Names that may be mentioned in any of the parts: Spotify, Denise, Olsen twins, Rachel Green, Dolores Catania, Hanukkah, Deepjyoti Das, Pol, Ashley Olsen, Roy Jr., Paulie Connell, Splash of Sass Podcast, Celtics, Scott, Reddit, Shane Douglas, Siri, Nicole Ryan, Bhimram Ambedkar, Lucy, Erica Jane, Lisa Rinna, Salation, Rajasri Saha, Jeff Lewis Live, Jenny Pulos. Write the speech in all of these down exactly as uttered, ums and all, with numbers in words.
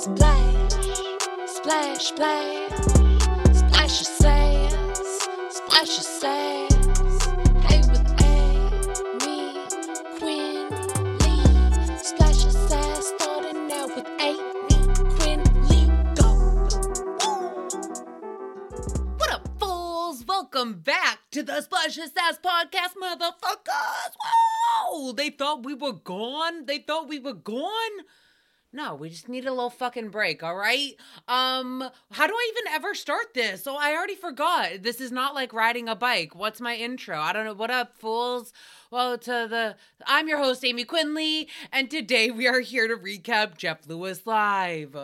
Splash, splash, splash, splash of sass, splash of sass. Hey, with Aymee Quinnley, splash of sass, starting now with Aymee Quinnley. Go! What up, fools? Welcome back to the Splash of Sass Podcast, motherfuckers! Whoa! They thought we were gone. They thought we were gone. No, we just need a little fucking break, all right? Um, how do I even ever start this? Oh, I already forgot. This is not like riding a bike. What's my intro? I don't know. What up, fools? Well, to the, I'm your host, Aymee Quinnley, and today we are here to recap Jeff Lewis Live.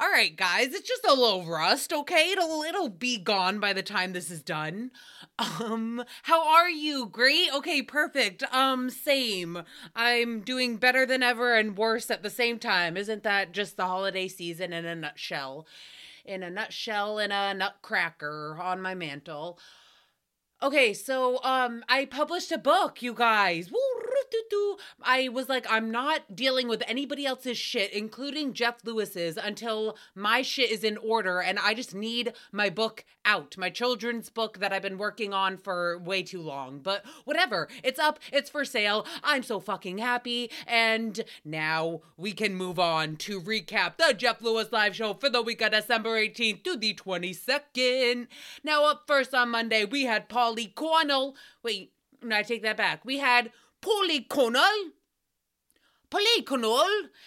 All right, guys, it's just a little rust, okay? It'll it'll be gone by the time this is done. Um, how are you? Great? Okay, perfect. Um, same. I'm doing better than ever and worse at the same time. Isn't that just the holiday season in a nutshell? In a nutshell, in a nutcracker on my mantle. Okay, so um, I published a book, you guys. Woo! I was like, I'm not dealing with anybody else's shit, including Jeff Lewis's, until my shit is in order, and I just need my book out, my children's book that I've been working on for way too long, but whatever, it's up, it's for sale, I'm so fucking happy, and now we can move on to recap the Jeff Lewis Live Show for the week of December eighteenth to the twenty-second. Now up first on Monday, we had Paulie Connell, wait, no, I take that back, we had Paulie Connell, Paulie Connell,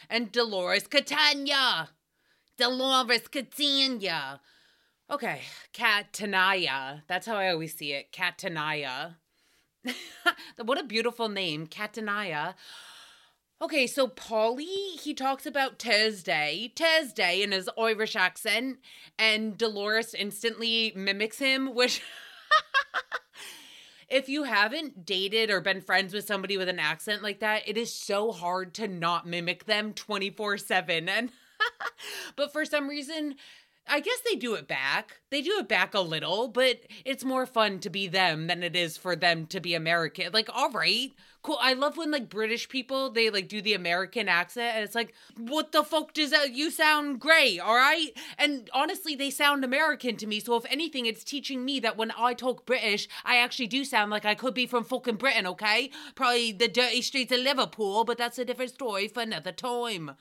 and Dolores Catania, Dolores Catania, okay, Catania, that's how I always see it, Catania, what a beautiful name, Catania. Okay, so Paulie, he talks about Thursday, Thursday in his Irish accent, and Dolores instantly mimics him, which... If you haven't dated or been friends with somebody with an accent like that, it is so hard to not mimic them twenty-four seven. And but for some reason, I guess they do it back. They do it back a little, but it's more fun to be them than it is for them to be American. Like, all right, cool. I love when, like, British people, they, like, do the American accent, and it's like, what the fuck does that? You sound great, all right? And honestly, they sound American to me, so if anything, it's teaching me that when I talk British, I actually do sound like I could be from fucking Britain, okay? Probably the dirty streets of Liverpool, but that's a different story for another time.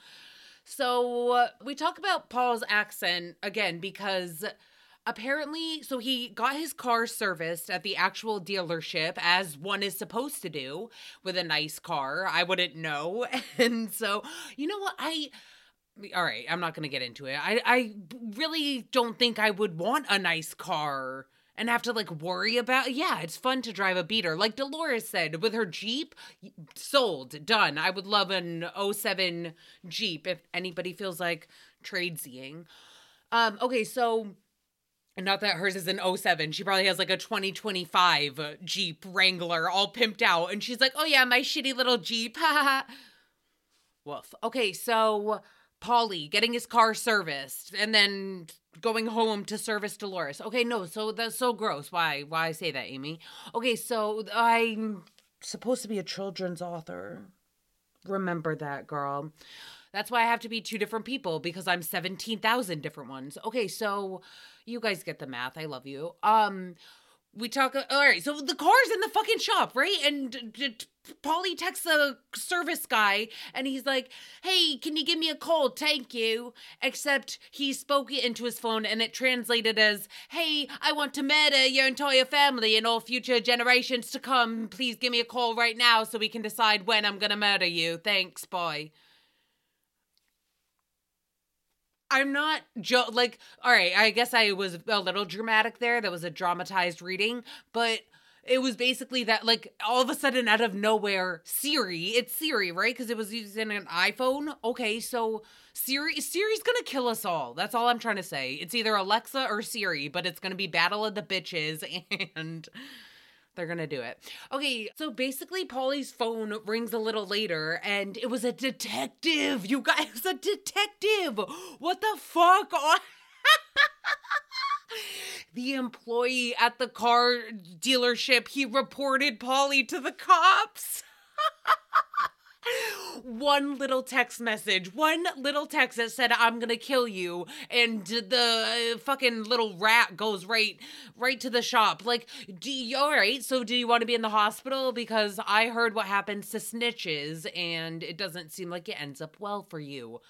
So uh, we talk about Paul's accent again because apparently, so he got his car serviced at the actual dealership as one is supposed to do with a nice car. I wouldn't know. And so, you know what? I, all right, I'm not going to get into it. I, I really don't think I would want a nice car and have to, like, worry about, yeah, it's fun to drive a beater. Like Dolores said, with her Jeep, sold, done. I would love an oh seven Jeep if anybody feels like tradesying. Um, okay, so, and not that hers is an oh seven. She probably has, like, a twenty twenty-five Jeep Wrangler all pimped out. And she's like, oh, yeah, my shitty little Jeep. Ha ha. Woof. Okay, so Paulie getting his car serviced and then going home to service Dolores. Okay, no, so that's so gross. Why? Why say that, Aymee? Okay, so I'm supposed to be a children's author. Remember that, girl. That's why I have to be two different people because I'm seventeen thousand different ones. Okay, so you guys get the math. I love you. Um, we talk, all right, so the car's in the fucking shop, right? And d- d- Paulie texts the service guy, and he's like, hey, can you give me a call? Thank you. Except he spoke it into his phone, and it translated as, hey, I want to murder your entire family and all future generations to come. Please give me a call right now so we can decide when I'm going to murder you. Thanks, bye. I'm not, jo- like, all right, I guess I was a little dramatic there. That was a dramatized reading, but... It was basically that, like, all of a sudden, out of nowhere, Siri, it's Siri, right? Because it was using an iPhone. Okay, so Siri, Siri's going to kill us all. That's all I'm trying to say. It's either Alexa or Siri, but it's going to be Battle of the Bitches, and they're going to do it. Okay, so basically, Paulie's phone rings a little later, and it was a detective. You guys, a detective. What the fuck? Oh, the employee at the car dealership, he reported Paulie to the cops. one little text message, one little text that said, I'm gonna kill you, and the fucking little rat goes right, right to the shop. Like, do you, all right, so do you want to be in the hospital? Because I heard what happens to snitches, and it doesn't seem like it ends up well for you,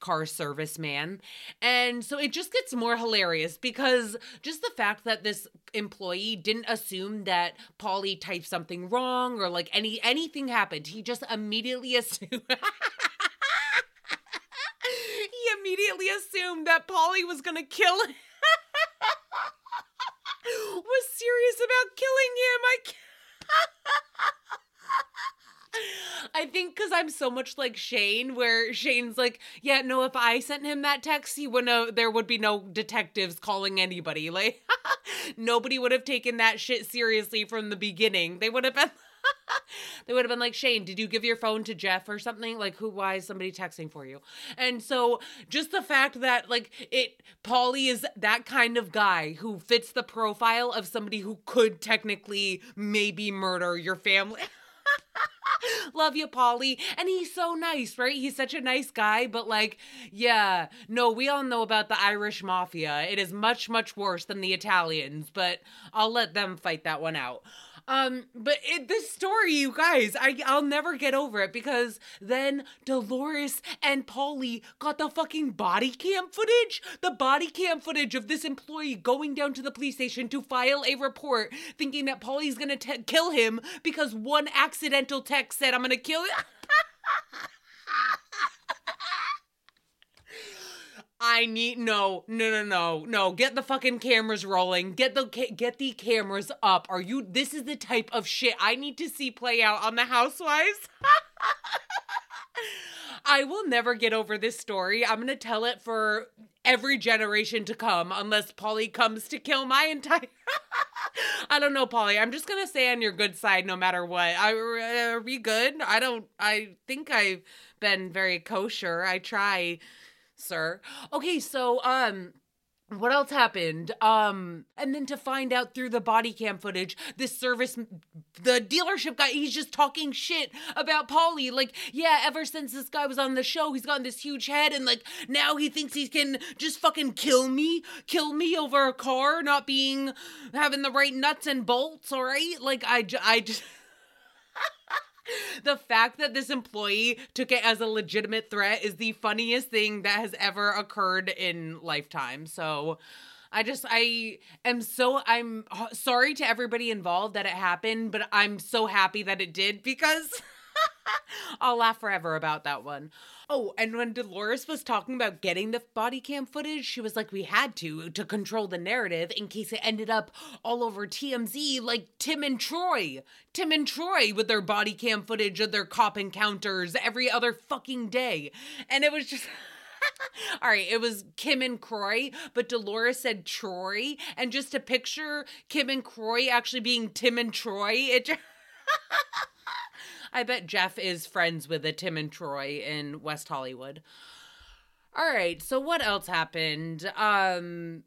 car service man. And so it just gets more hilarious because just the fact that this employee didn't assume that Paulie typed something wrong or like any anything happened. He just immediately assumed he immediately assumed that Paulie was gonna kill him. Was serious about killing him. I can't I think because I'm so much like Shane, where Shane's like, yeah, no, if I sent him that text, he wouldn't have, there would be no detectives calling anybody. Like, nobody would have taken that shit seriously from the beginning. They would have been, they would have been like, Shane, did you give your phone to Jeff or something? Like, who, why is somebody texting for you? And so just the fact that, like, it, Paulie is that kind of guy who fits the profile of somebody who could technically maybe murder your family. Love you, Paulie. And he's so nice, right? He's such a nice guy, but like, yeah, no, we all know about the Irish mafia. It is much, much worse than the Italians, but I'll let them fight that one out. Um, but it, this story, you guys, I, I'll never get over it because then Dolores and Paulie got the fucking body cam footage, the body cam footage of this employee going down to the police station to file a report thinking that Paulie's gonna te- kill him because one accidental text said, I'm gonna kill you. I need, no, no, no, no, no. Get the fucking cameras rolling. Get the, get the cameras up. Are you, this is the type of shit I need to see play out on The Housewives. I will never get over this story. I'm going to tell it for every generation to come unless Paulie comes to kill my entire, I don't know, Paulie. I'm just going to stay on your good side no matter what. I, are we good? I don't, I think I've been very kosher. I try, sir. Okay, so, um, what else happened? Um, and then to find out through the body cam footage, this service, the dealership guy, he's just talking shit about Paulie. Like, yeah, ever since this guy was on the show, he's gotten this huge head and like, now he thinks he can just fucking kill me, kill me over a car not being, having the right nuts and bolts, all right? Like, I, I just... The fact that this employee took it as a legitimate threat is the funniest thing that has ever occurred in lifetime. So I just, I am so, I'm sorry to everybody involved that it happened, but I'm so happy that it did because I'll laugh forever about that one. Oh, and when Dolores was talking about getting the body cam footage, she was like, we had to, to control the narrative in case it ended up all over T M Z, like Tim and Troy. Tim and Troy with their body cam footage of their cop encounters every other fucking day. And it was just... All right, it was Kim and Kroy, but Dolores said Troy. And just to picture Kim and Kroy actually being Tim and Troy, it just... I bet Jeff is friends with a Tim and Troy in West Hollywood. All right, so what else happened? Um,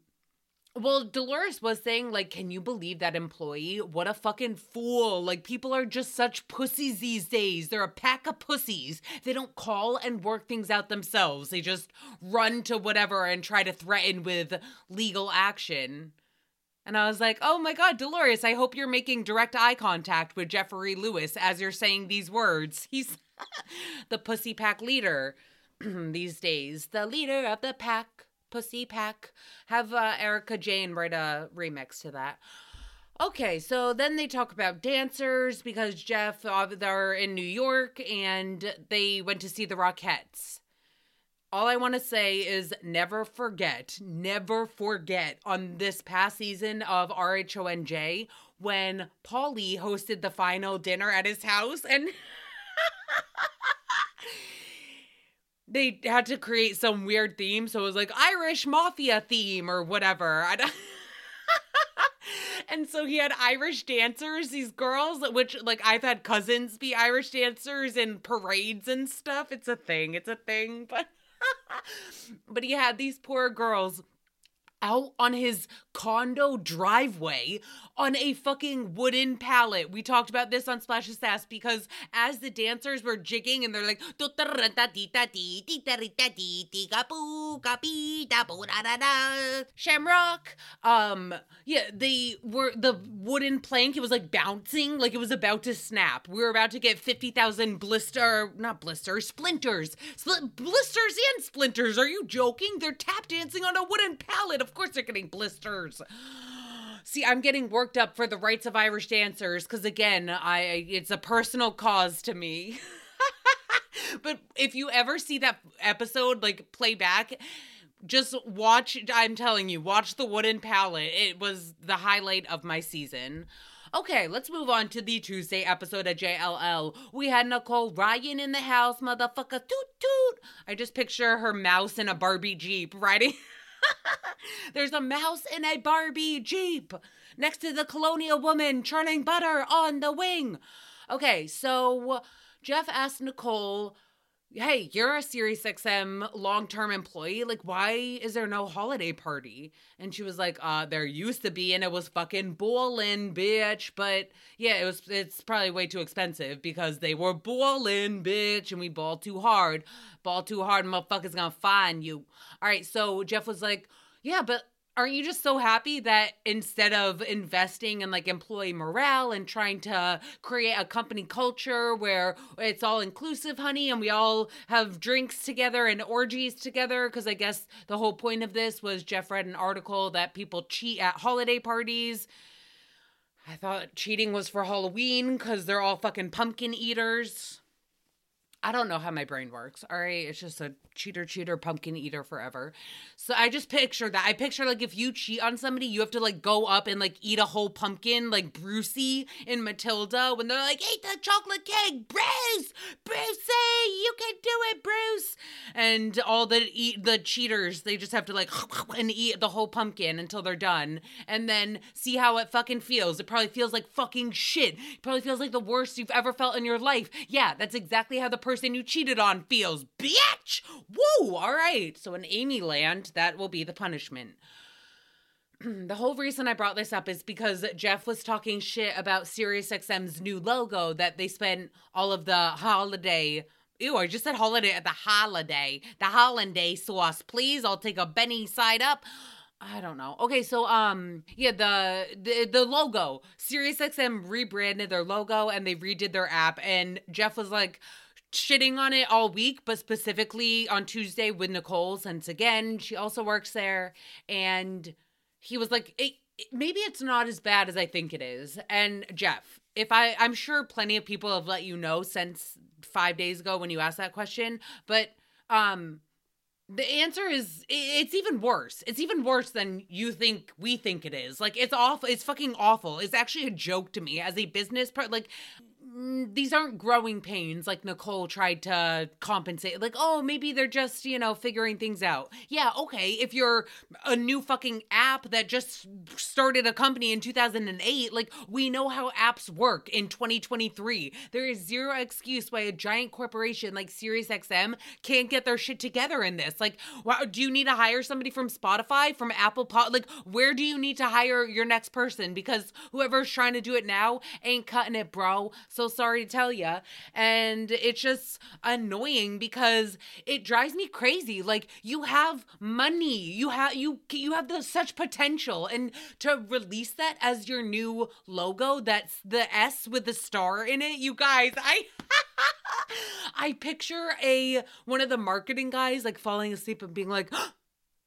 well, Dolores was saying, like, can you believe that employee? What a fucking fool. Like, people are just such pussies these days. They're a pack of pussies. They don't call and work things out themselves. They just run to whatever and try to threaten with legal action. And I was like, oh my God, Dolores, I hope you're making direct eye contact with Jeffrey Lewis as you're saying these words. He's the pussy pack leader these days. The leader of the pack, pussy pack. Have uh, Erica Jane write a remix to that. Okay, so then they talk about dancers because Jeff, uh, they're in New York and they went to see the Rockettes. All I want to say is never forget, never forget on this past season of R H O N J when Paulie hosted the final dinner at his house and they had to create some weird theme. So it was like Irish mafia theme or whatever. I don't... And so he had Irish dancers, these girls, which, like, I've had cousins be Irish dancers in parades and stuff. It's a thing. It's a thing, but... But he had these poor girls out on his condo driveway on a fucking wooden pallet. We talked about this on Splash of Sass because as the dancers were jigging and they're like, Shamrock. Um, yeah, they were, the wooden plank, it was like bouncing, like it was about to snap. We were about to get fifty thousand blister, not blister, splinters. Spl- blisters and splinters. Are you joking? They're tap dancing on a wooden pallet. Of course they're getting blisters. See, I'm getting worked up for the rights of Irish dancers because, again, I it's a personal cause to me. But if you ever see that episode, like, playback, just watch, I'm telling you, watch the wooden pallet. It was the highlight of my season. Okay, let's move on to the Tuesday episode of J L L. We had Nicole Ryan in the house, motherfucker, toot toot. I just picture her mouse in a Barbie Jeep riding... There's a mouse in a Barbie Jeep next to the colonial woman churning butter on the wing. Okay, so Jeff asked Nicole, hey, you're a SiriusXM long-term employee. Like, why is there no holiday party? And she was like, uh, there used to be, and it was fucking ballin', bitch. But yeah, it was, it's probably way too expensive because they were ballin', bitch, and we ball too hard. Ball too hard, motherfuckers gonna find you. All right, so Jeff was like, yeah, but aren't you just so happy that instead of investing in like employee morale and trying to create a company culture where it's all inclusive, honey, and we all have drinks together and orgies together? Because I guess the whole point of this was Jeff read an article that people cheat at holiday parties. I thought cheating was for Halloween because they're all fucking pumpkin eaters. I don't know how my brain works, all right? It's just a cheater, cheater, pumpkin eater forever. So I just picture that. I picture, like, if you cheat on somebody, you have to, like, go up and, like, eat a whole pumpkin, like Brucey in Matilda, when they're like, eat the chocolate cake, Bruce! Brucey! You can do it, Bruce! And all the eat the cheaters, they just have to, like, and eat the whole pumpkin until they're done, and then see how it fucking feels. It probably feels like fucking shit. It probably feels like the worst you've ever felt in your life. Yeah, that's exactly how the person you cheated on feels, bitch. Woo! All right. So in Aymee land, that will be the punishment. The whole reason I brought this up is because Jeff was talking shit about SiriusXM's new logo that they spent all of the holiday. Ew! I just said holiday at the holiday, the hollandaise sauce, please. I'll take a Benny side up. I don't know. Okay, so um, yeah, the the, the logo. SiriusXM rebranded their logo and they redid their app. And Jeff was like shitting on it all week, but specifically on Tuesday with Nicole, since again she also works there, and he was like, it, it, maybe it's not as bad as I think it is. And Jeff, if I I'm sure plenty of people have let you know since five days ago when you asked that question, but um the answer is, it's even worse. It's even worse than you think we think it is. Like, it's awful. It's fucking awful. It's actually a joke to me as a business part. Like, these aren't growing pains like Nicole tried to compensate. Like, oh, maybe they're just, you know, figuring things out. Yeah, okay, if you're a new fucking app that just started a company in two thousand eight, like, we know how apps work in twenty twenty-three. There is zero excuse why a giant corporation like SiriusXM can't get their shit together in this. Like, wow, do you need to hire somebody from Spotify, from Apple Pod? Like, where do you need to hire your next person? Because whoever's trying to do it now ain't cutting it, bro. So sorry to tell you. And it's just annoying because it drives me crazy. Like, you have money, you have you you have the, such potential, and to release that as your new logo, that's the S with the star in it. You guys, I. I picture a one of the marketing guys like falling asleep and being like, oh,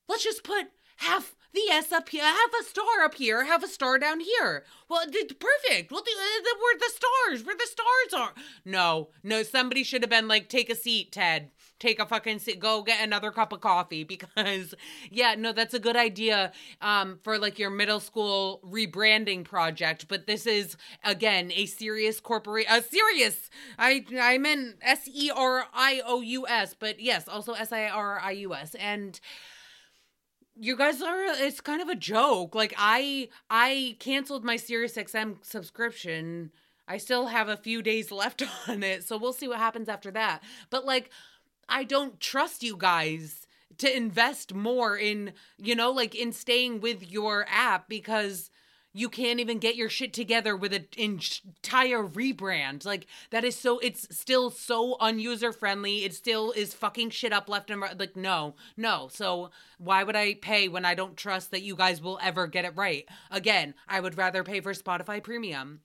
let's just put half the S up here, half a star up here, half a star down here. Well, it's perfect. We'll do, uh, we're the stars, where the stars are. No, no, somebody should have been like, take a seat, Ted. Take a fucking seat, go get another cup of coffee, because yeah, no, that's a good idea um, for like your middle school rebranding project. But this is, again, a serious corporate, a serious, I, I meant S E R I O U S, but yes, also S I R I U S. And you guys are, it's kind of a joke. Like I, I canceled my SiriusXM subscription. I still have a few days left on it, so we'll see what happens after that. But like, I don't trust you guys to invest more in, you know, like in staying with your app, because you can't even get your shit together with an entire rebrand. Like, that is so, it's still so unuser friendly. It still is fucking shit up left and right. Like, no, no. So why would I pay when I don't trust that you guys will ever get it right? Again, I would rather pay for Spotify Premium.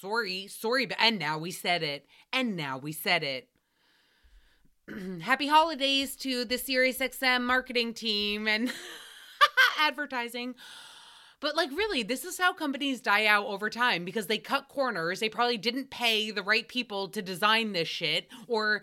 Sorry, sorry. But, and now we said it. And now we said it. Happy holidays to the SiriusXM marketing team and advertising. But, like, really, this is how companies die out over time because they cut corners. They probably didn't pay the right people to design this shit, or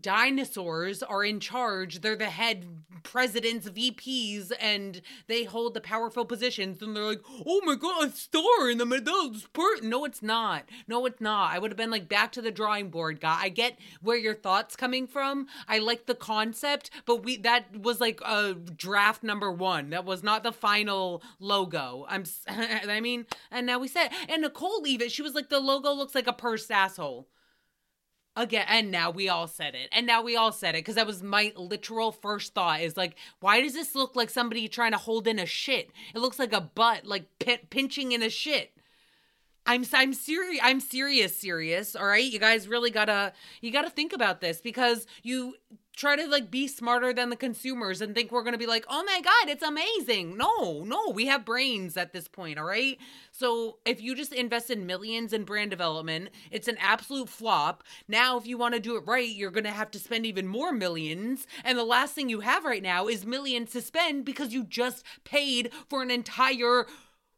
dinosaurs are in charge. They're the head presidents, V Ps, and they hold the powerful positions. And they're like, oh, my God, a star in the Matilda's part. No, it's not. No, it's not. I would have been like, back to the drawing board, guy. I get where your thought's coming from. I like the concept, but we that was like a draft number one. That was not the final logo. I'm, I mean, and now we said, and Nicole even, she was like, the logo looks like a pursed asshole. Again, and now we all said it. And now we all said it, because that was my literal first thought is like, why does this look like somebody trying to hold in a shit? It looks like a butt, like pit, pinching in a shit. I'm I'm serious. I'm serious, serious. All right. You guys really gotta, you gotta think about this, because you try to like be smarter than the consumers and think we're going to be like, oh my God, it's amazing. No, no, we have brains at this point. All right. So if you just invested millions in brand development, it's an absolute flop. Now, if you want to do it right, you're going to have to spend even more millions. And the last thing you have right now is millions to spend because you just paid for an entire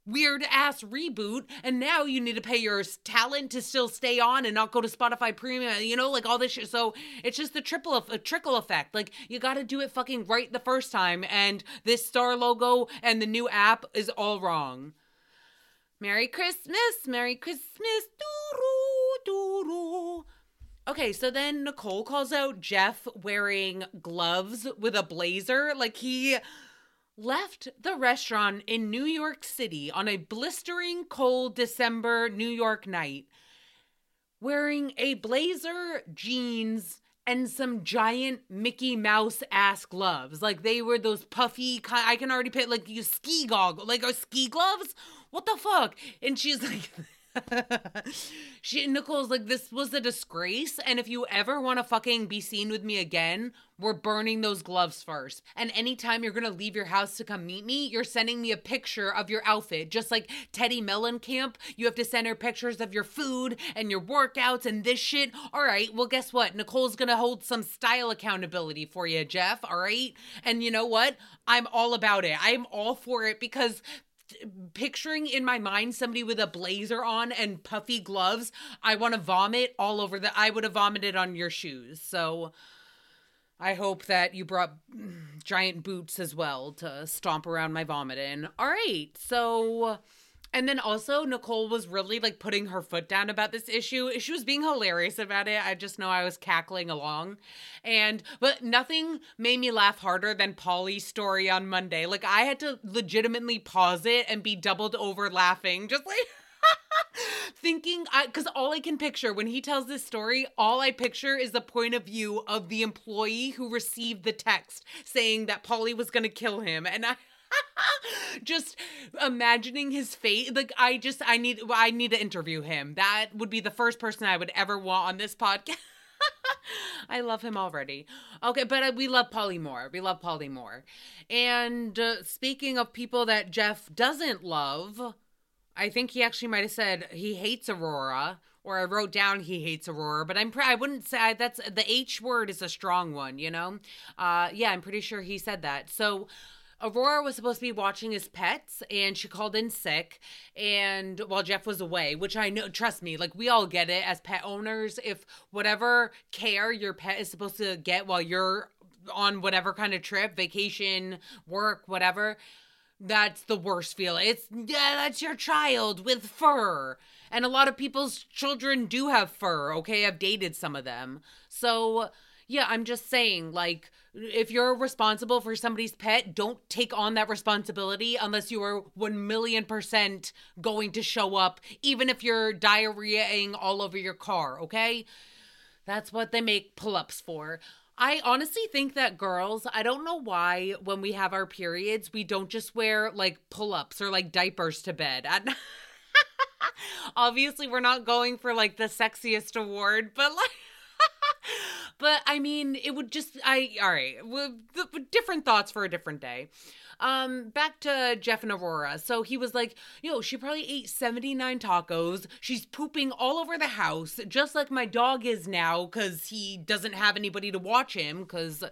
weird ass reboot, and now you need to pay your talent to still stay on and not go to Spotify Premium, you know, like all this shit. So it's just the triple of a trickle effect. Like, you got to do it fucking right the first time, and this star logo and the new app is all wrong. Merry Christmas, Merry Christmas. Doo-doo, doo-doo. Okay, so then Nicole calls out Jeff wearing gloves with a blazer. Like, he left the restaurant in New York City on a blistering cold December New York night wearing a blazer, jeans, and some giant Mickey Mouse ass gloves. Like, they were those puffy, I can already pick, like, you ski goggles, like, are ski gloves? What the fuck? And she's like, she, Nicole's like, this was a disgrace, and if you ever want to fucking be seen with me again, we're burning those gloves first. And anytime you're gonna leave your house to come meet me, you're sending me a picture of your outfit. Just like Teddy Mellencamp, you have to send her pictures of your food and your workouts and this shit. All right, well, guess what? Nicole's gonna hold some style accountability for you, Jeff, all right? And you know what? I'm all about it. I'm all for it, because picturing in my mind somebody with a blazer on and puffy gloves, I want to vomit all over the, I would have vomited on your shoes. So I hope that you brought giant boots as well to stomp around my vomit in. All right. So, and then also Nicole was really like putting her foot down about this issue. She was being hilarious about it. I just know I was cackling along. And, but nothing made me laugh harder than Paulie's story on Monday. Like, I had to legitimately pause it and be doubled over laughing. Just like, thinking, I, because all I can picture when he tells this story, all I picture is the point of view of the employee who received the text saying that Paulie was going to kill him. And I, just imagining his fate. Like, I just, I need, I need to interview him. That would be the first person I would ever want on this podcast. I love him already. Okay, but we love Paulie more. We love Paulie more. And uh, speaking of people that Jeff doesn't love, I think he actually might have said he hates Aurora, or I wrote down he hates Aurora, but I'm pre- I wouldn't say I, that's, the H word is a strong one, you know? Uh, yeah, I'm pretty sure he said that. So Aurora was supposed to be watching his pets, and she called in sick, and while well, Jeff was away, which I know, trust me, like, we all get it as pet owners. If whatever care your pet is supposed to get while you're on whatever kind of trip, vacation, work, whatever, that's the worst feeling. It's, yeah, that's your child with fur. And a lot of people's children do have fur, okay? I've dated some of them. So, yeah, I'm just saying, like, if you're responsible for somebody's pet, don't take on that responsibility unless you are one million percent going to show up, even if you're diarrheaing all over your car, okay? That's what they make pull-ups for. I honestly think that girls, I don't know why when we have our periods, we don't just wear like pull-ups or like diapers to bed. I- Obviously, we're not going for like the sexiest award, but like, but I mean, it would just, I, all right, well, th- different thoughts for a different day. Um, back to Jeff and Aurora. So he was like, yo, she probably ate seventy-nine tacos. She's pooping all over the house, just like my dog is now, because he doesn't have anybody to watch him, because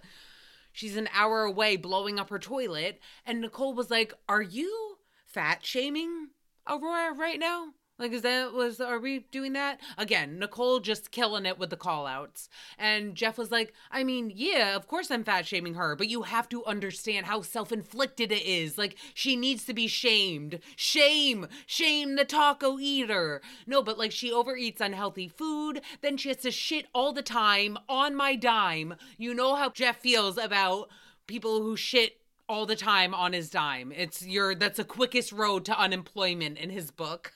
she's an hour away blowing up her toilet. And Nicole was like, are you fat shaming Aurora right now? Like, is that, was, are we doing that? Again, Nicole just killing it with the call outs. And Jeff was like, I mean, yeah, of course I'm fat shaming her, but you have to understand how self-inflicted it is. Like, she needs to be shamed. Shame, shame the taco eater. No, but like, she overeats unhealthy food. Then she has to shit all the time on my dime. You know how Jeff feels about people who shit all the time on his dime. It's your, that's the quickest road to unemployment in his book.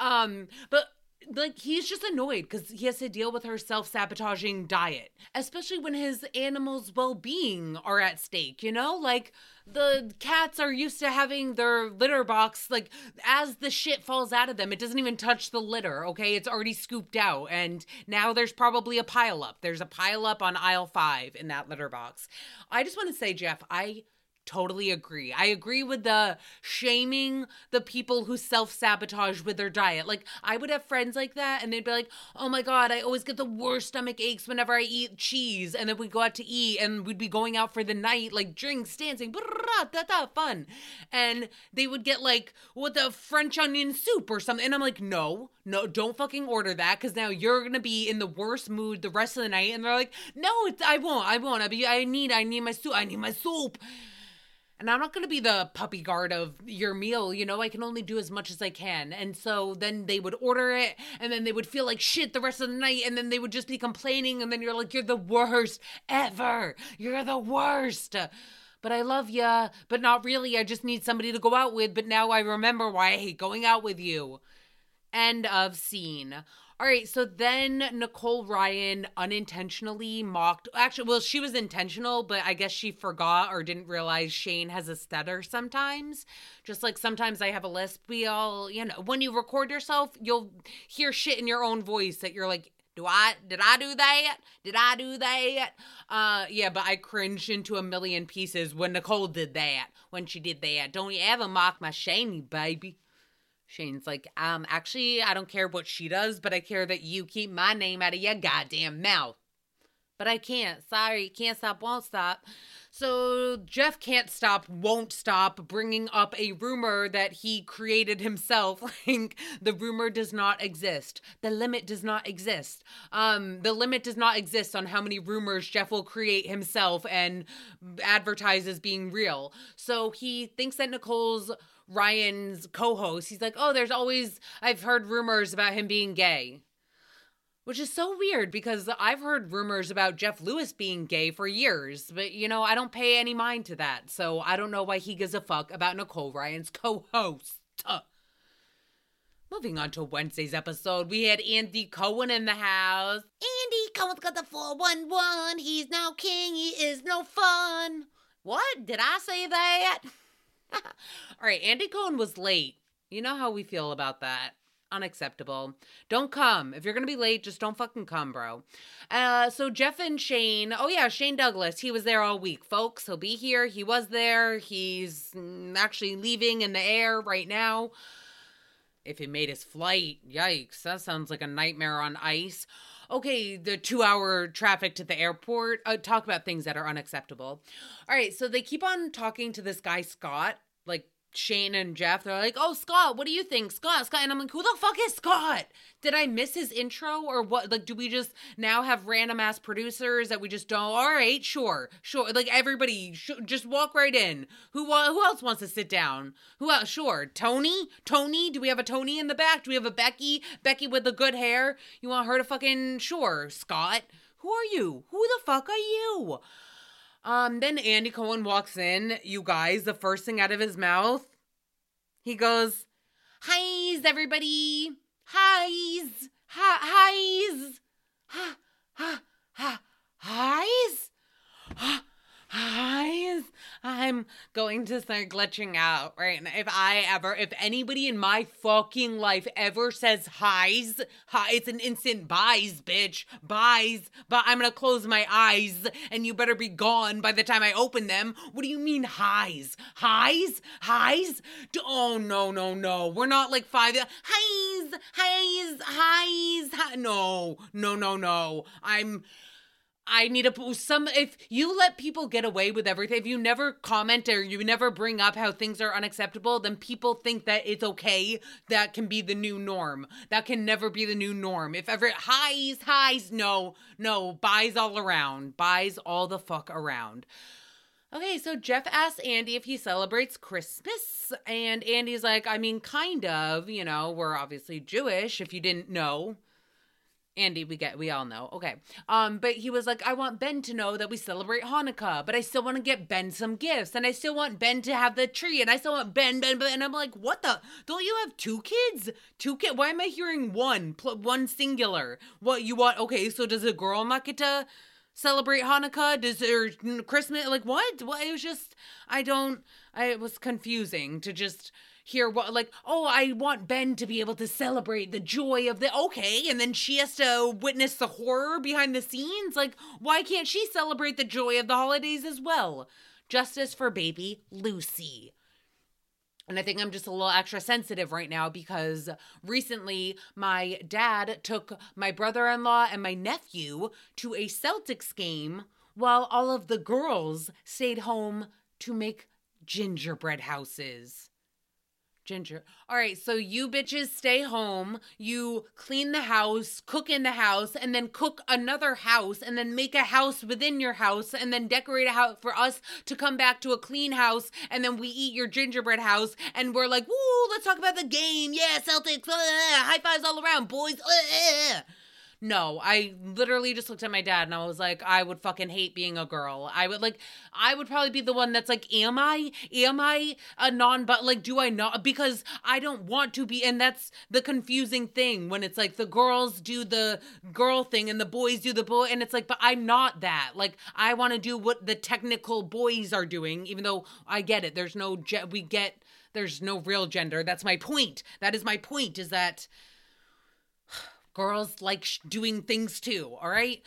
um, but like, he's just annoyed because he has to deal with her self-sabotaging diet, especially when his animals' well-being are at stake, you know? Like, the cats are used to having their litter box, like, as the shit falls out of them, it doesn't even touch the litter, okay? It's already scooped out, and now there's probably a pileup. There's a pileup on aisle five in that litter box. I just want to say, Jeff, I... totally agree. I agree with the shaming the people who self-sabotage with their diet. Like, I would have friends like that, and they'd be like, oh my God, I always get the worst stomach aches whenever I eat cheese. And then we'd go out to eat, and we'd be going out for the night, like drinks, dancing, fun. And they would get like, what, the French onion soup or something. And I'm like, no, no, don't fucking order that, because now you're going to be in the worst mood the rest of the night. And they're like, no, it's, I won't, I won't. I, be, I need, I need my soup. I need my soup. And I'm not going to be the puppy guard of your meal, you know? I can only do as much as I can. And so then they would order it, and then they would feel like shit the rest of the night, and then they would just be complaining, and then you're like, you're the worst ever. You're the worst. But I love ya, but not really. I just need somebody to go out with, but now I remember why I hate going out with you. End of scene. All right, so then Nicole Ryan unintentionally mocked. Actually, well, she was intentional, but I guess she forgot or didn't realize Shane has a stutter sometimes. Just like sometimes I have a lisp. We all, you know, when you record yourself, you'll hear shit in your own voice that you're like, do I, did I do that? Did I do that? Uh, yeah, but I cringed into a million pieces when Nicole did that, when she did that. Don't you ever mock my Shaney, baby. Shane's like, um, actually, I don't care what she does, but I care that you keep my name out of your goddamn mouth. But I can't. Sorry. Can't stop, won't stop. So Jeff can't stop, won't stop bringing up a rumor that he created himself. Like, the rumor does not exist. The limit does not exist. Um, the limit does not exist on how many rumors Jeff will create himself and advertise as being real. So he thinks that Nicole's Ryan's co-host, he's like, oh, there's always, I've heard rumors about him being gay. Which is so weird, because I've heard rumors about Jeff Lewis being gay for years, but, you know, I don't pay any mind to that. So I don't know why he gives a fuck about Nicole Ryan's co-host. Uh. Moving on to Wednesday's episode, we had Andy Cohen in the house. Andy Cohen's got the four one one. He's no king. He is no fun. What? Did I say that? All right, Andy Cohen was late. You know how we feel about that. Unacceptable. Don't come. If you're going to be late, just don't fucking come, bro. Uh, so Jeff and Shane, oh yeah, Shane Douglas, he was there all week, folks. He'll be here. He was there. He's actually leaving in the air right now. If he made his flight, yikes, that sounds like a nightmare on ice. Okay, the two-hour traffic to the airport. Uh, talk about things that are unacceptable. All right, so they keep on talking to this guy, Scott, like Shane and Jeff. They're like, oh, Scott, what do you think? Scott, Scott. And I'm like, who the fuck is Scott? Did I miss his intro or what? Like, do we just now have random-ass producers that we just don't? All right, sure, sure. Like, everybody, sh- just walk right in. Who wa- Who else wants to sit down? Who else? Sure. Tony? Tony? Do we have a Tony in the back? Do we have a Becky? Becky with the good hair? You want her to fucking, sure, Scott. Who are you? Who the fuck are you? Um, then Andy Cohen walks in, you guys, the first thing out of his mouth, he goes, hi's everybody, hi's, hi, hi's, ha, ha, ha, hi. going to start glitching out right now. If I ever, if anybody in my fucking life ever says hi's, hi, it's an instant buys, bitch, buys, but I'm going to close my eyes and you better be gone by the time I open them. What do you mean hi's? Hi's? Hi's? Oh, no, no, no. We're not like five. Hi's, hi's, hi's, hi. No, no, no, no. I'm... I need to, some, if you let people get away with everything, if you never comment or you never bring up how things are unacceptable, then people think that it's okay. That can be the new norm. That can never be the new norm. If ever, highs, highs, no, no, buys all around. Buys all the fuck around. Okay, so Jeff asks Andy if he celebrates Christmas, and Andy's like, I mean, kind of, you know, we're obviously Jewish, if you didn't know. Andy, we get, we all know. Okay. Um, but he was like, I want Ben to know that we celebrate Hanukkah, but I still want to get Ben some gifts, and I still want Ben to have the tree, and I still want Ben, Ben, Ben. And I'm like, what the? Don't you have two kids? Two kids? Why am I hearing one? One singular. What you want? Okay, so does a girl not get to celebrate Hanukkah? Does or Christmas? Like what? What? It was just, I don't, I, it was confusing to just... Here, what, like, oh, I want Ben to be able to celebrate the joy of the, okay, and then she has to witness the horror behind the scenes? Like, why can't she celebrate the joy of the holidays as well? Justice for baby Lucy. And I think I'm just a little extra sensitive right now because recently my dad took my brother-in-law and my nephew to a Celtics game while all of the girls stayed home to make gingerbread houses. Ginger. All right, so you bitches stay home, you clean the house, cook in the house, and then cook another house, and then make a house within your house, and then decorate a house for us to come back to a clean house, and then we eat your gingerbread house, and we're like, woo, let's talk about the game, yeah, Celtics, uh, high fives all around, boys. Uh. No, I literally just looked at my dad and I was like, I would fucking hate being a girl. I would like, I would probably be the one that's like, am I, am I a non, but like, do I not? Because I don't want to be. And that's the confusing thing when it's like the girls do the girl thing and the boys do the boy. And it's like, but I'm not that. Like, I want to do what the technical boys are doing, even though I get it. There's no, ge- we get, there's no real gender. That's my point. That is my point is that girls like sh- doing things too, all right?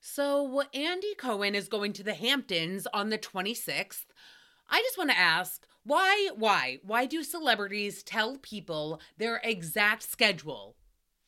So Andy Cohen is going to the Hamptons on the twenty-sixth. I just want to ask, why, why, why do celebrities tell people their exact schedule?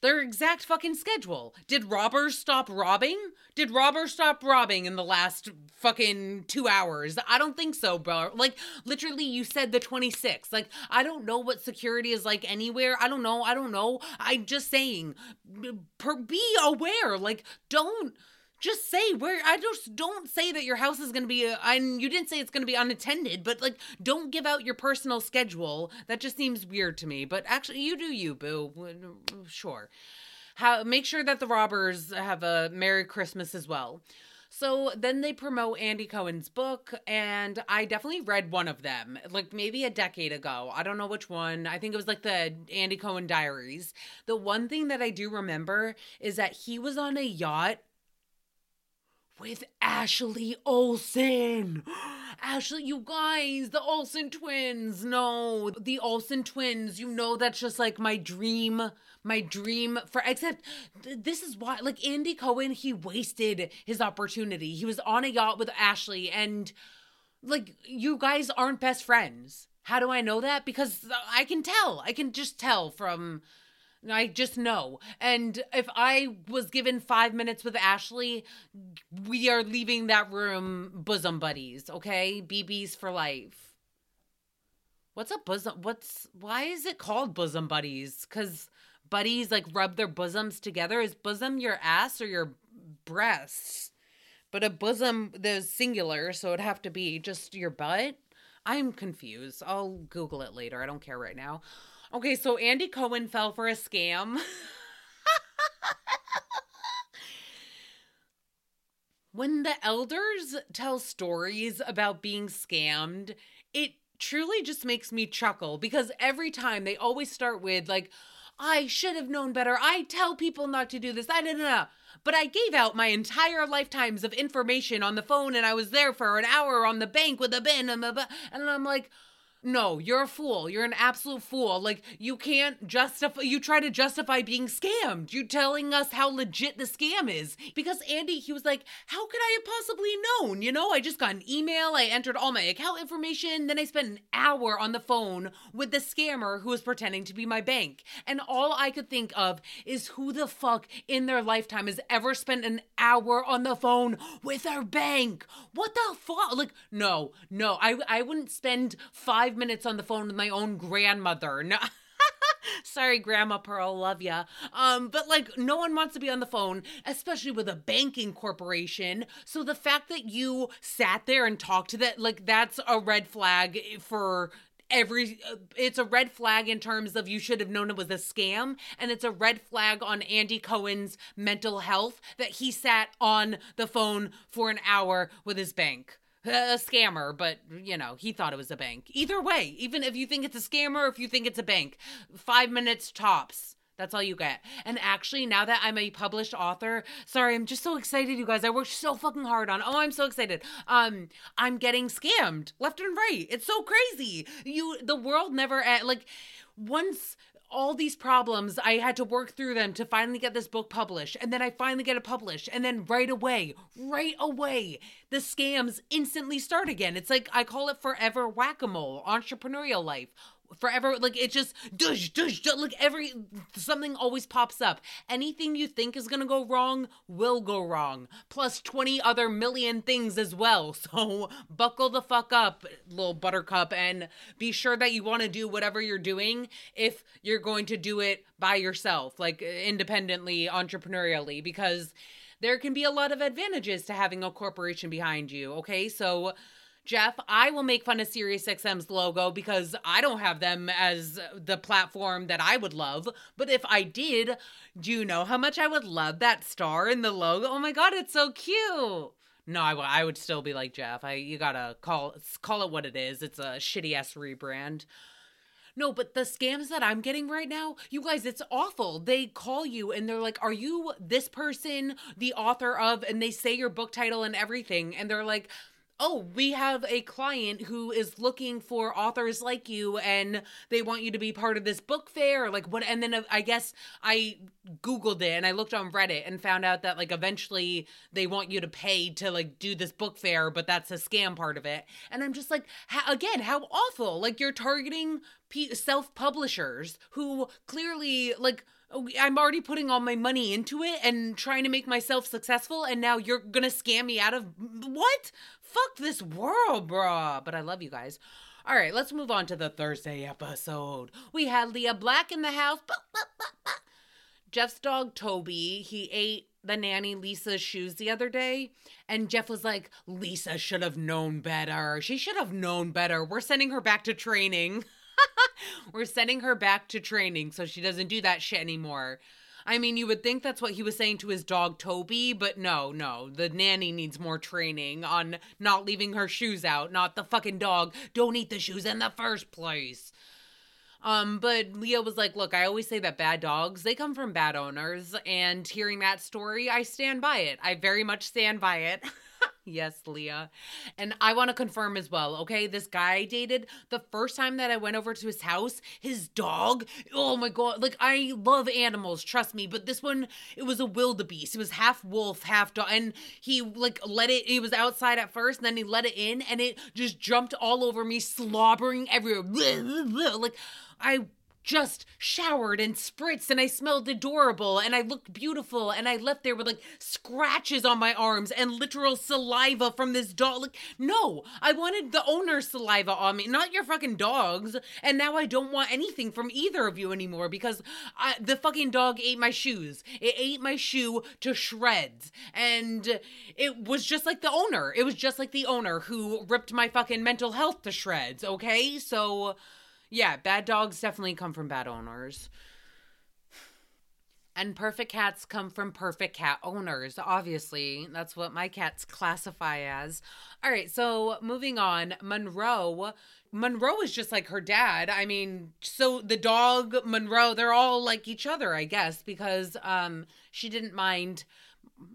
Their exact fucking schedule. Did robbers stop robbing? Did robbers stop robbing in the last fucking two hours? I don't think so, bro. Like, literally, you said the twenty-sixth. Like, I don't know what security is like anywhere. I don't know. I don't know. I'm just saying, be aware. Like, don't just say where. I just don't say that your house is going to be, and you didn't say it's going to be unattended, but like, don't give out your personal schedule. That just seems weird to me. But actually, you do you, boo. Sure. How, make sure that the robbers have a Merry Christmas as well. So then they promote Andy Cohen's book, and I definitely read one of them, like maybe a decade ago. I don't know which one. I think it was like the Andy Cohen Diaries. The one thing that I do remember is that he was on a yacht with Ashley Olsen. Ashley, you guys, the Olsen twins. No, the Olsen twins. You know, that's just like my dream, my dream for, except th- this is why, like Andy Cohen, he wasted his opportunity. He was on a yacht with Ashley and like, you guys aren't best friends. How do I know that? Because I can tell, I can just tell from, I just know. And if I was given five minutes with Ashley, we are leaving that room bosom buddies, okay? B Bs for life. What's a bosom? What's, why is it called bosom buddies? Because buddies like rub their bosoms together. Is bosom your ass or your breasts? But a bosom, there's singular, so it'd have to be just your butt. I'm confused. I'll Google it later. I don't care right now. Okay, so Andy Cohen fell for a scam. When the elders tell stories about being scammed, it truly just makes me chuckle because every time they always start with like, I should have known better. I tell people not to do this. I don't know. But I gave out my entire lifetimes of information on the phone, and I was there for an hour on the bank with a bin, and I'm like, no, you're a fool. You're an absolute fool. Like, you can't justify, you try to justify being scammed. You telling us how legit the scam is. Because Andy, he was like, how could I have possibly known? You know, I just got an email. I entered all my account information. Then I spent an hour on the phone with the scammer who was pretending to be my bank. And all I could think of is who the fuck in their lifetime has ever spent an hour on the phone with their bank? What the fuck? Like, no, no, I, I wouldn't spend five minutes on the phone with my own grandmother. No. Sorry, Grandma Pearl, love ya. Um, but like, no one wants to be on the phone, especially with a banking corporation. So the fact that you sat there and talked to that, like, that's a red flag for every, it's a red flag in terms of you should have known it was a scam, and it's a red flag on Andy Cohen's mental health that he sat on the phone for an hour with his bank. A scammer, but, you know, he thought it was a bank. Either way, even if you think it's a scammer or if you think it's a bank, five minutes tops. That's all you get. And actually, now that I'm a published author, sorry, I'm just so excited, you guys. I worked so fucking hard on, oh, I'm so excited. Um, I'm getting scammed left and right. It's so crazy. You, the world never, like, once all these problems, I had to work through them to finally get this book published. And then I finally get it published. And then right away, right away, the scams instantly start again. It's like, I call it forever whack-a-mole, entrepreneurial life. Forever, like, it just, dush, dush, dush, like, every, something always pops up. Anything you think is gonna go wrong will go wrong. Plus twenty other million things as well. So buckle the fuck up, little buttercup, and be sure that you want to do whatever you're doing if you're going to do it by yourself, like, independently, entrepreneurially, because there can be a lot of advantages to having a corporation behind you, okay? So, Jeff, I will make fun of SiriusXM's logo because I don't have them as the platform that I would love. But if I did, do you know how much I would love that star in the logo? Oh my God, it's so cute. No, I, w- I would still be like, Jeff, I, you gotta call, call it what it is. It's a shitty-ass rebrand. No, but the scams that I'm getting right now, you guys, it's awful. They call you and they're like, are you this person, the author of, and they say your book title and everything. And they're like, oh, we have a client who is looking for authors like you, and they want you to be part of this book fair, or like what? And then I guess I Googled it and I looked on Reddit and found out that, like, eventually they want you to pay to, like, do this book fair, but that's a scam part of it. And I'm just like, how, again, how awful. Like, you're targeting self-publishers who clearly, like, I'm already putting all my money into it and trying to make myself successful, and now you're gonna scam me out of what? Fuck this world, bruh. But I love you guys. All right, let's move on to the Thursday episode. We had Leah Black in the house. Jeff's dog, Toby, he ate the nanny Lisa's shoes the other day, and Jeff was like, Lisa should have known better. She should have known better. We're sending her back to training. We're sending her back to training so she doesn't do that shit anymore. I mean, you would think that's what he was saying to his dog, Toby, but no, no. The nanny needs more training on not leaving her shoes out, not the fucking dog. Don't eat the shoes in the first place. Um, but Leah was like, look, I always say that bad dogs, they come from bad owners, and hearing that story, I stand by it. I very much stand by it. Yes, Leah. And I want to confirm as well, okay? This guy I dated, the first time that I went over to his house, his dog, oh my God. Like, I love animals, trust me. But this one, it was a wildebeest. It was half wolf, half dog. And he, like, let it, he was outside at first, and then he let it in, and it just jumped all over me, slobbering everywhere. Like, I just showered and spritzed, and I smelled adorable, and I looked beautiful, and I left there with, like, scratches on my arms and literal saliva from this dog. Like, no, I wanted the owner's saliva on me, not your fucking dog's. And now I don't want anything from either of you anymore because I, the fucking dog ate my shoes. It ate my shoe to shreds, and it was just like the owner. It was just like the owner who ripped my fucking mental health to shreds, okay? So yeah, bad dogs definitely come from bad owners. And perfect cats come from perfect cat owners, obviously. That's what my cats classify as. All right, so moving on, Munroe. Munroe is just like her dad. I mean, so the dog, Munroe, they're all like each other, I guess, because um, she didn't mind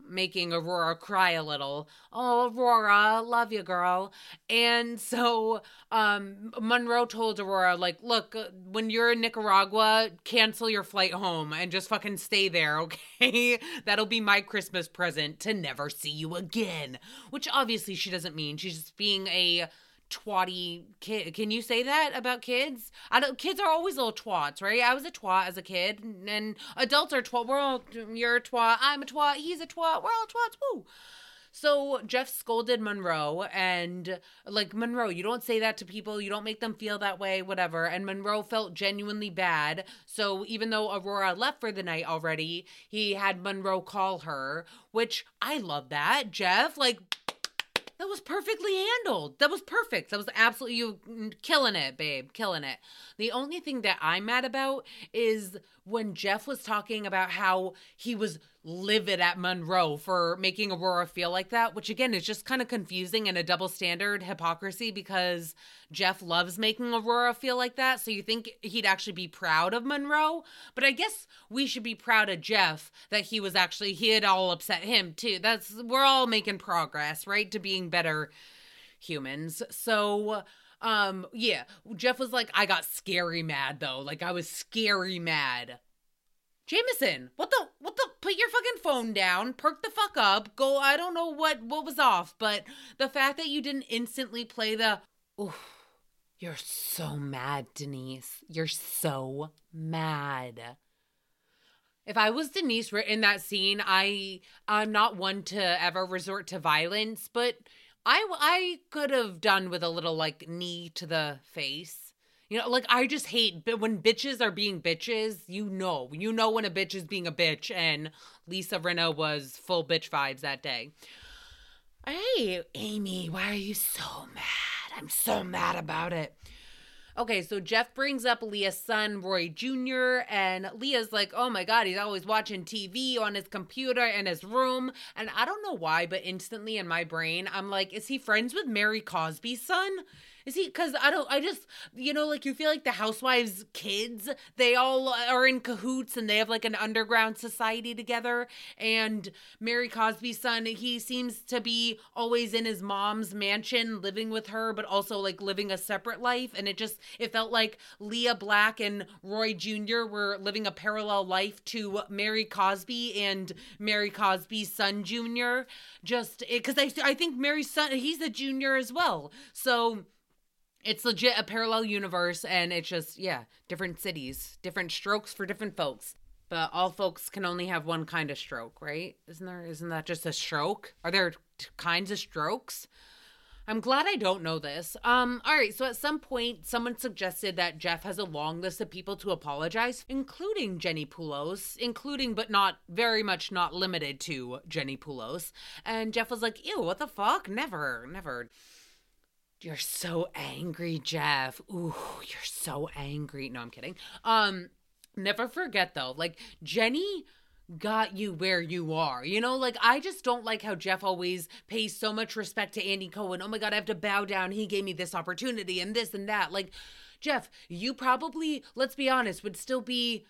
making Aurora cry a little. Oh, Aurora, love you, girl. And so um, Munroe told Aurora, like, look, when you're in Nicaragua, cancel your flight home and just fucking stay there, okay? That'll be my Christmas present, to never see you again. Which obviously she doesn't mean. She's just being a twatty kid. Can you say that about kids? I don't. Kids are always little twats, right? I was a twat as a kid, and adults are twat. We're all, you're a twat, I'm a twat, he's a twat, we're all twats, woo. So Jeff scolded Munroe, and like, Munroe, you don't say that to people, you don't make them feel that way, whatever. And Munroe felt genuinely bad. So even though Aurora left for the night already, he had Munroe call her, which I love that, Jeff. Like, that was perfectly handled. That was perfect. That was absolutely, you killing it, babe, killing it. The only thing that I'm mad about is when Jeff was talking about how he was livid at Munroe for making Aurora feel like that, which again is just kind of confusing and a double standard hypocrisy, because Jeff loves making Aurora feel like that. So you think he'd actually be proud of Munroe, but I guess we should be proud of Jeff that he was actually, he had all upset him too. That's, we're all making progress, right? To being better humans. So Um, yeah, Jeff was like, I got scary mad though. Like, I was scary mad. Jameson, what the, what the, put your fucking phone down, perk the fuck up, go, I don't know what, what was off, but the fact that you didn't instantly play the, ooh, you're so mad, Denise. You're so mad. If I was Denise in that scene, I, I'm not one to ever resort to violence, but I, I could have done with a little, like, knee to the face. You know, like, I just hate when bitches are being bitches. You know. You know when a bitch is being a bitch, and Lisa Rinna was full bitch vibes that day. Hey, Aymee, why are you so mad? I'm so mad about it. Okay, so Jeff brings up Leah's son, Roy Junior, and Leah's like, oh my God, he's always watching T V on his computer in his room. And I don't know why, but instantly in my brain, I'm like, is he friends with Mary Cosby's son? Is he, because I don't, I just, you know, like, you feel like the housewives' kids, they all are in cahoots and they have like an underground society together. And Mary Cosby's son, he seems to be always in his mom's mansion living with her, but also like living a separate life. And it just, it felt like Leah Black and Roy Junior were living a parallel life to Mary Cosby and Mary Cosby's son, Junior. Just, because I, I think Mary's son, he's a junior as well. So it's legit a parallel universe, and it's just, yeah, different cities, different strokes for different folks. But all folks can only have one kind of stroke, right? Isn't there, isn't that just a stroke? Are there t- kinds of strokes? I'm glad I don't know this. Um, all right, so at some point, someone suggested that Jeff has a long list of people to apologize, including Jenny Pulos, including but not very much not limited to Jenny Pulos. And Jeff was like, ew, what the fuck? Never, never. You're so angry, Jeff. Ooh, you're so angry. No, I'm kidding. Um, never forget though, like, Jenny got you where you are. You know, like, I just don't like how Jeff always pays so much respect to Andy Cohen. Oh my God, I have to bow down. He gave me this opportunity and this and that. Like, Jeff, you probably, let's be honest, would still be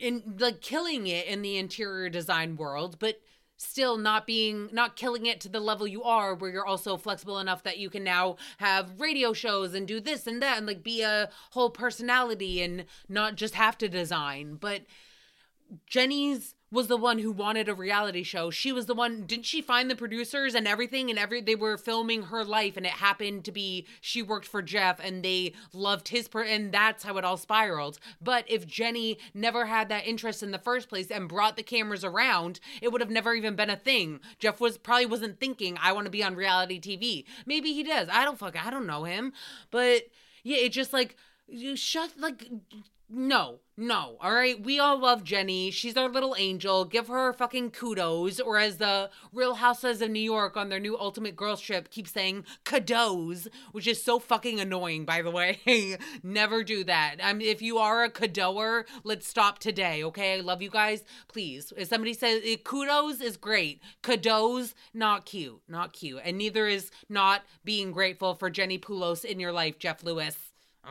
in, like, killing it in the interior design world, but still not being, not killing it to the level you are, where you're also flexible enough that you can now have radio shows and do this and that and like be a whole personality and not just have to design. But Jenny's was the one who wanted a reality show. She was the one, didn't she find the producers and everything and every, they were filming her life, and it happened to be, she worked for Jeff and they loved his, per- and that's how it all spiraled. But if Jenny never had that interest in the first place and brought the cameras around, it would have never even been a thing. Jeff was probably wasn't thinking, I want to be on reality T V. Maybe he does. I don't fuck, I don't know him. But yeah, it just like, You shut, like, no, no, all right? We all love Jenny. She's our little angel. Give her fucking kudos, or as the Real Housewives of New York on their new Ultimate Girls Trip keep saying, kudos, which is so fucking annoying, by the way. Never do that. I mean, if you are a kudoer, let's stop today, okay? I love you guys. Please. If somebody says kudos is great, kudos, not cute, not cute. And neither is not being grateful for Jenny Pulos in your life, Jeff Lewis.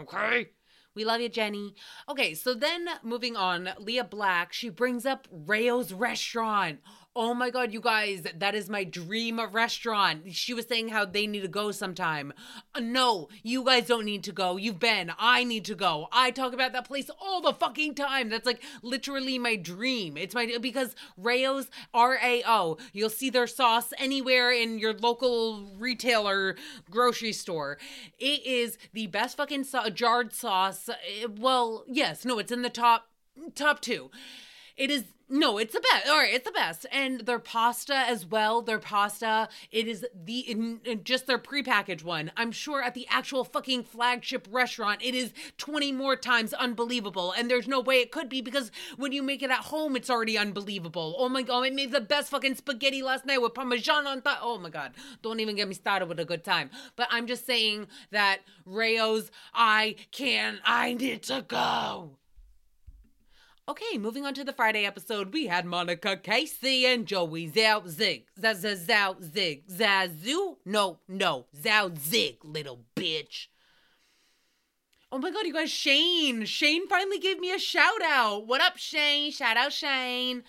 Okay. We love you, Jenny. Okay, so then moving on, Leah Black, she brings up Rao's restaurant. Oh my God, you guys, that is my dream restaurant. She was saying how they need to go sometime. No, you guys don't need to go. You've been. I need to go. I talk about that place all the fucking time. That's like literally my dream. It's my, because Rao's, R A O, you'll see their sauce anywhere in your local retailer grocery store. It is the best fucking so- jarred sauce. It, well, yes, no, it's in the top, top two. It is, no, it's the best. All right, it's the best. And their pasta as well. Their pasta, it is the, in, in just their prepackaged one. I'm sure at the actual fucking flagship restaurant, it is twenty more times unbelievable. And there's no way it could be, because when you make it at home, it's already unbelievable. Oh my God, I made the best fucking spaghetti last night with Parmesan on top. Oh my God, don't even get me started with a good time. But I'm just saying that Rao's, I can, I need to go. Okay, moving on to the Friday episode, we had Monica, Casey, and Joey. Zao, zig, zao, zao, zig, zazu. No, no, zao, zig, little bitch. Oh my God, you guys, Shane. Shane finally gave me a shout out. What up, Shane? Shout out, Shane.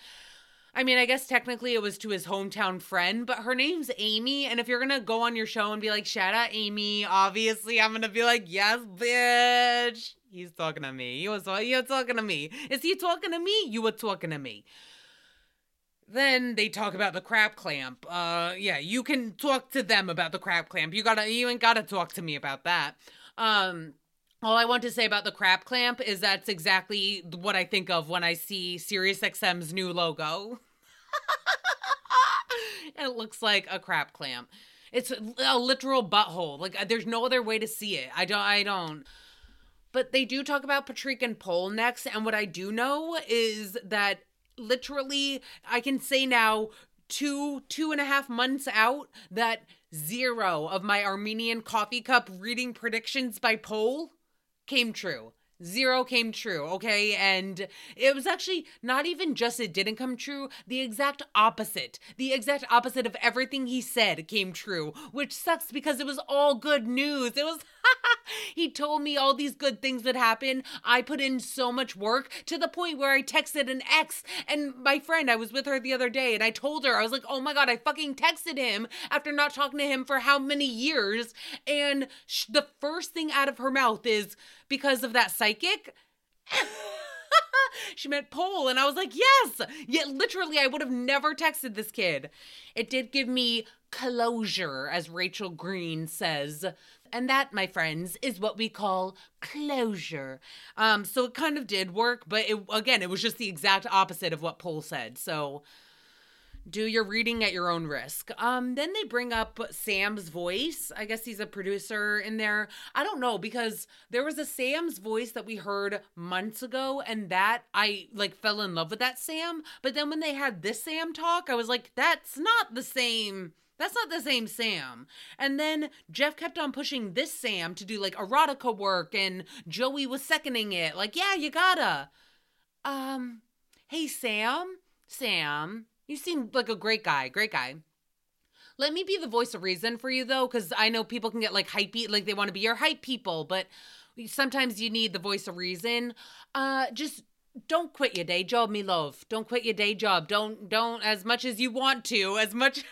I mean, I guess technically it was to his hometown friend, but her name's Aymee. And if you're going to go on your show and be like, shout out Aymee, obviously I'm going to be like, yes, bitch. He's talking to me. You was you're talking to me. Is he talking to me? You were talking to me. Then they talk about the crab clamp. Uh, yeah, you can talk to them about the crab clamp. You gotta, you ain't gotta talk to me about that. Um, all I want to say about the crab clamp is that's exactly what I think of when I see SiriusXM's new logo. It looks like a crab clamp. It's a literal butthole. Like there's no other way to see it. I don't. I don't. But they do talk about Patrick and Pol next. And what I do know is that literally I can say now two, two and a half months out that zero of my Armenian coffee cup reading predictions by Pol came true. Zero came true, okay? And it was actually not even just it didn't come true, the exact opposite. The exact opposite of everything he said came true, which sucks because it was all good news. It was, he told me all these good things would happen. I put in so much work to the point where I texted an ex, and my friend, I was with her the other day, and I told her, I was like, oh my God, I fucking texted him after not talking to him for how many years, and sh- the first thing out of her mouth is, because of that psychic, she meant Pol, and I was like, yes! Yet literally, I would have never texted this kid. It did give me closure, as Rachel Green says. And that, my friends, is what we call closure. Um, so it kind of did work, but it, again, it was just the exact opposite of what Pol said. So do your reading at your own risk. Um, then they bring up Sam's voice. I guess he's a producer in there. I don't know, because there was a Sam's voice that we heard months ago, and that I like fell in love with that Sam. But then when they had this Sam talk, I was like, that's not the same. That's not the same Sam. And then Jeff kept on pushing this Sam to do like erotica work, and Joey was seconding it. Like, yeah, you gotta. Um, hey, Sam, Sam. You seem like a great guy, great guy. Let me be the voice of reason for you, though, because I know people can get, like, hypey, like, they want to be your hype people, but sometimes you need the voice of reason. Uh, just don't quit your day job, me love. Don't quit your day job. Don't, don't, as much as you want to, as much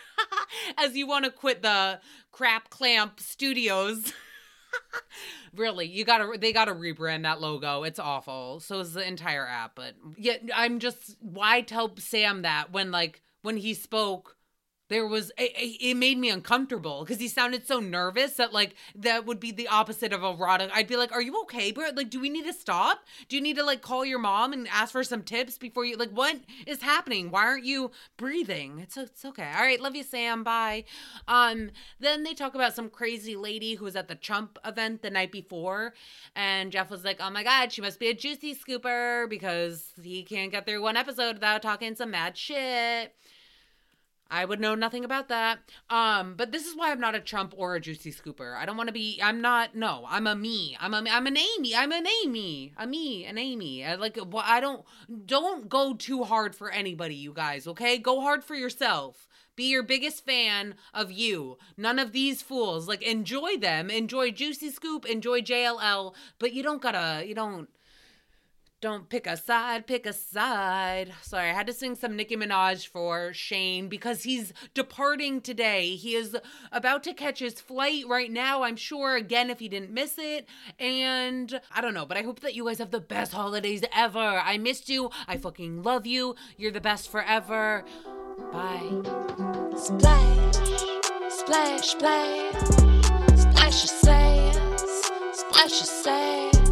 as you want to quit the crap clamp studios. Really, you gotta, they gotta rebrand that logo. It's awful. So is the entire app. But yeah, I'm just, why tell Sam that when like, when he spoke, there was, a, a, it made me uncomfortable because he sounded so nervous that, like, that would be the opposite of erotic. I'd be like, are you okay, bro? Like, do we need to stop? Do you need to, like, call your mom and ask for some tips before you, like, what is happening? Why aren't you breathing? It's, it's okay. All right. Love you, Sam. Bye. Um, then they talk about some crazy lady who was at the Chump event the night before. And Jeff was like, oh my God, she must be a juicy scooper because he can't get through one episode without talking some mad shit. I would know nothing about that. Um, but this is why I'm not a Trump or a juicy scooper. I don't want to be, I'm not, no, I'm a me. I'm a, I'm an Aymee. I'm an Aymee. A me, an Aymee. I like, well, I don't, don't go too hard for anybody, you guys, okay? Go hard for yourself. Be your biggest fan of you. None of these fools. Like, enjoy them. Enjoy Juicy Scoop. Enjoy J L L. But you don't gotta, you don't, don't pick a side, pick a side. Sorry, I had to sing some Nicki Minaj for Shane because he's departing today. He is about to catch his flight right now, I'm sure, again, if he didn't miss it. And I don't know, but I hope that you guys have the best holidays ever. I missed you. I fucking love you. You're the best forever. Bye. Splash, splash, splash. Splash of sass, splash of sass.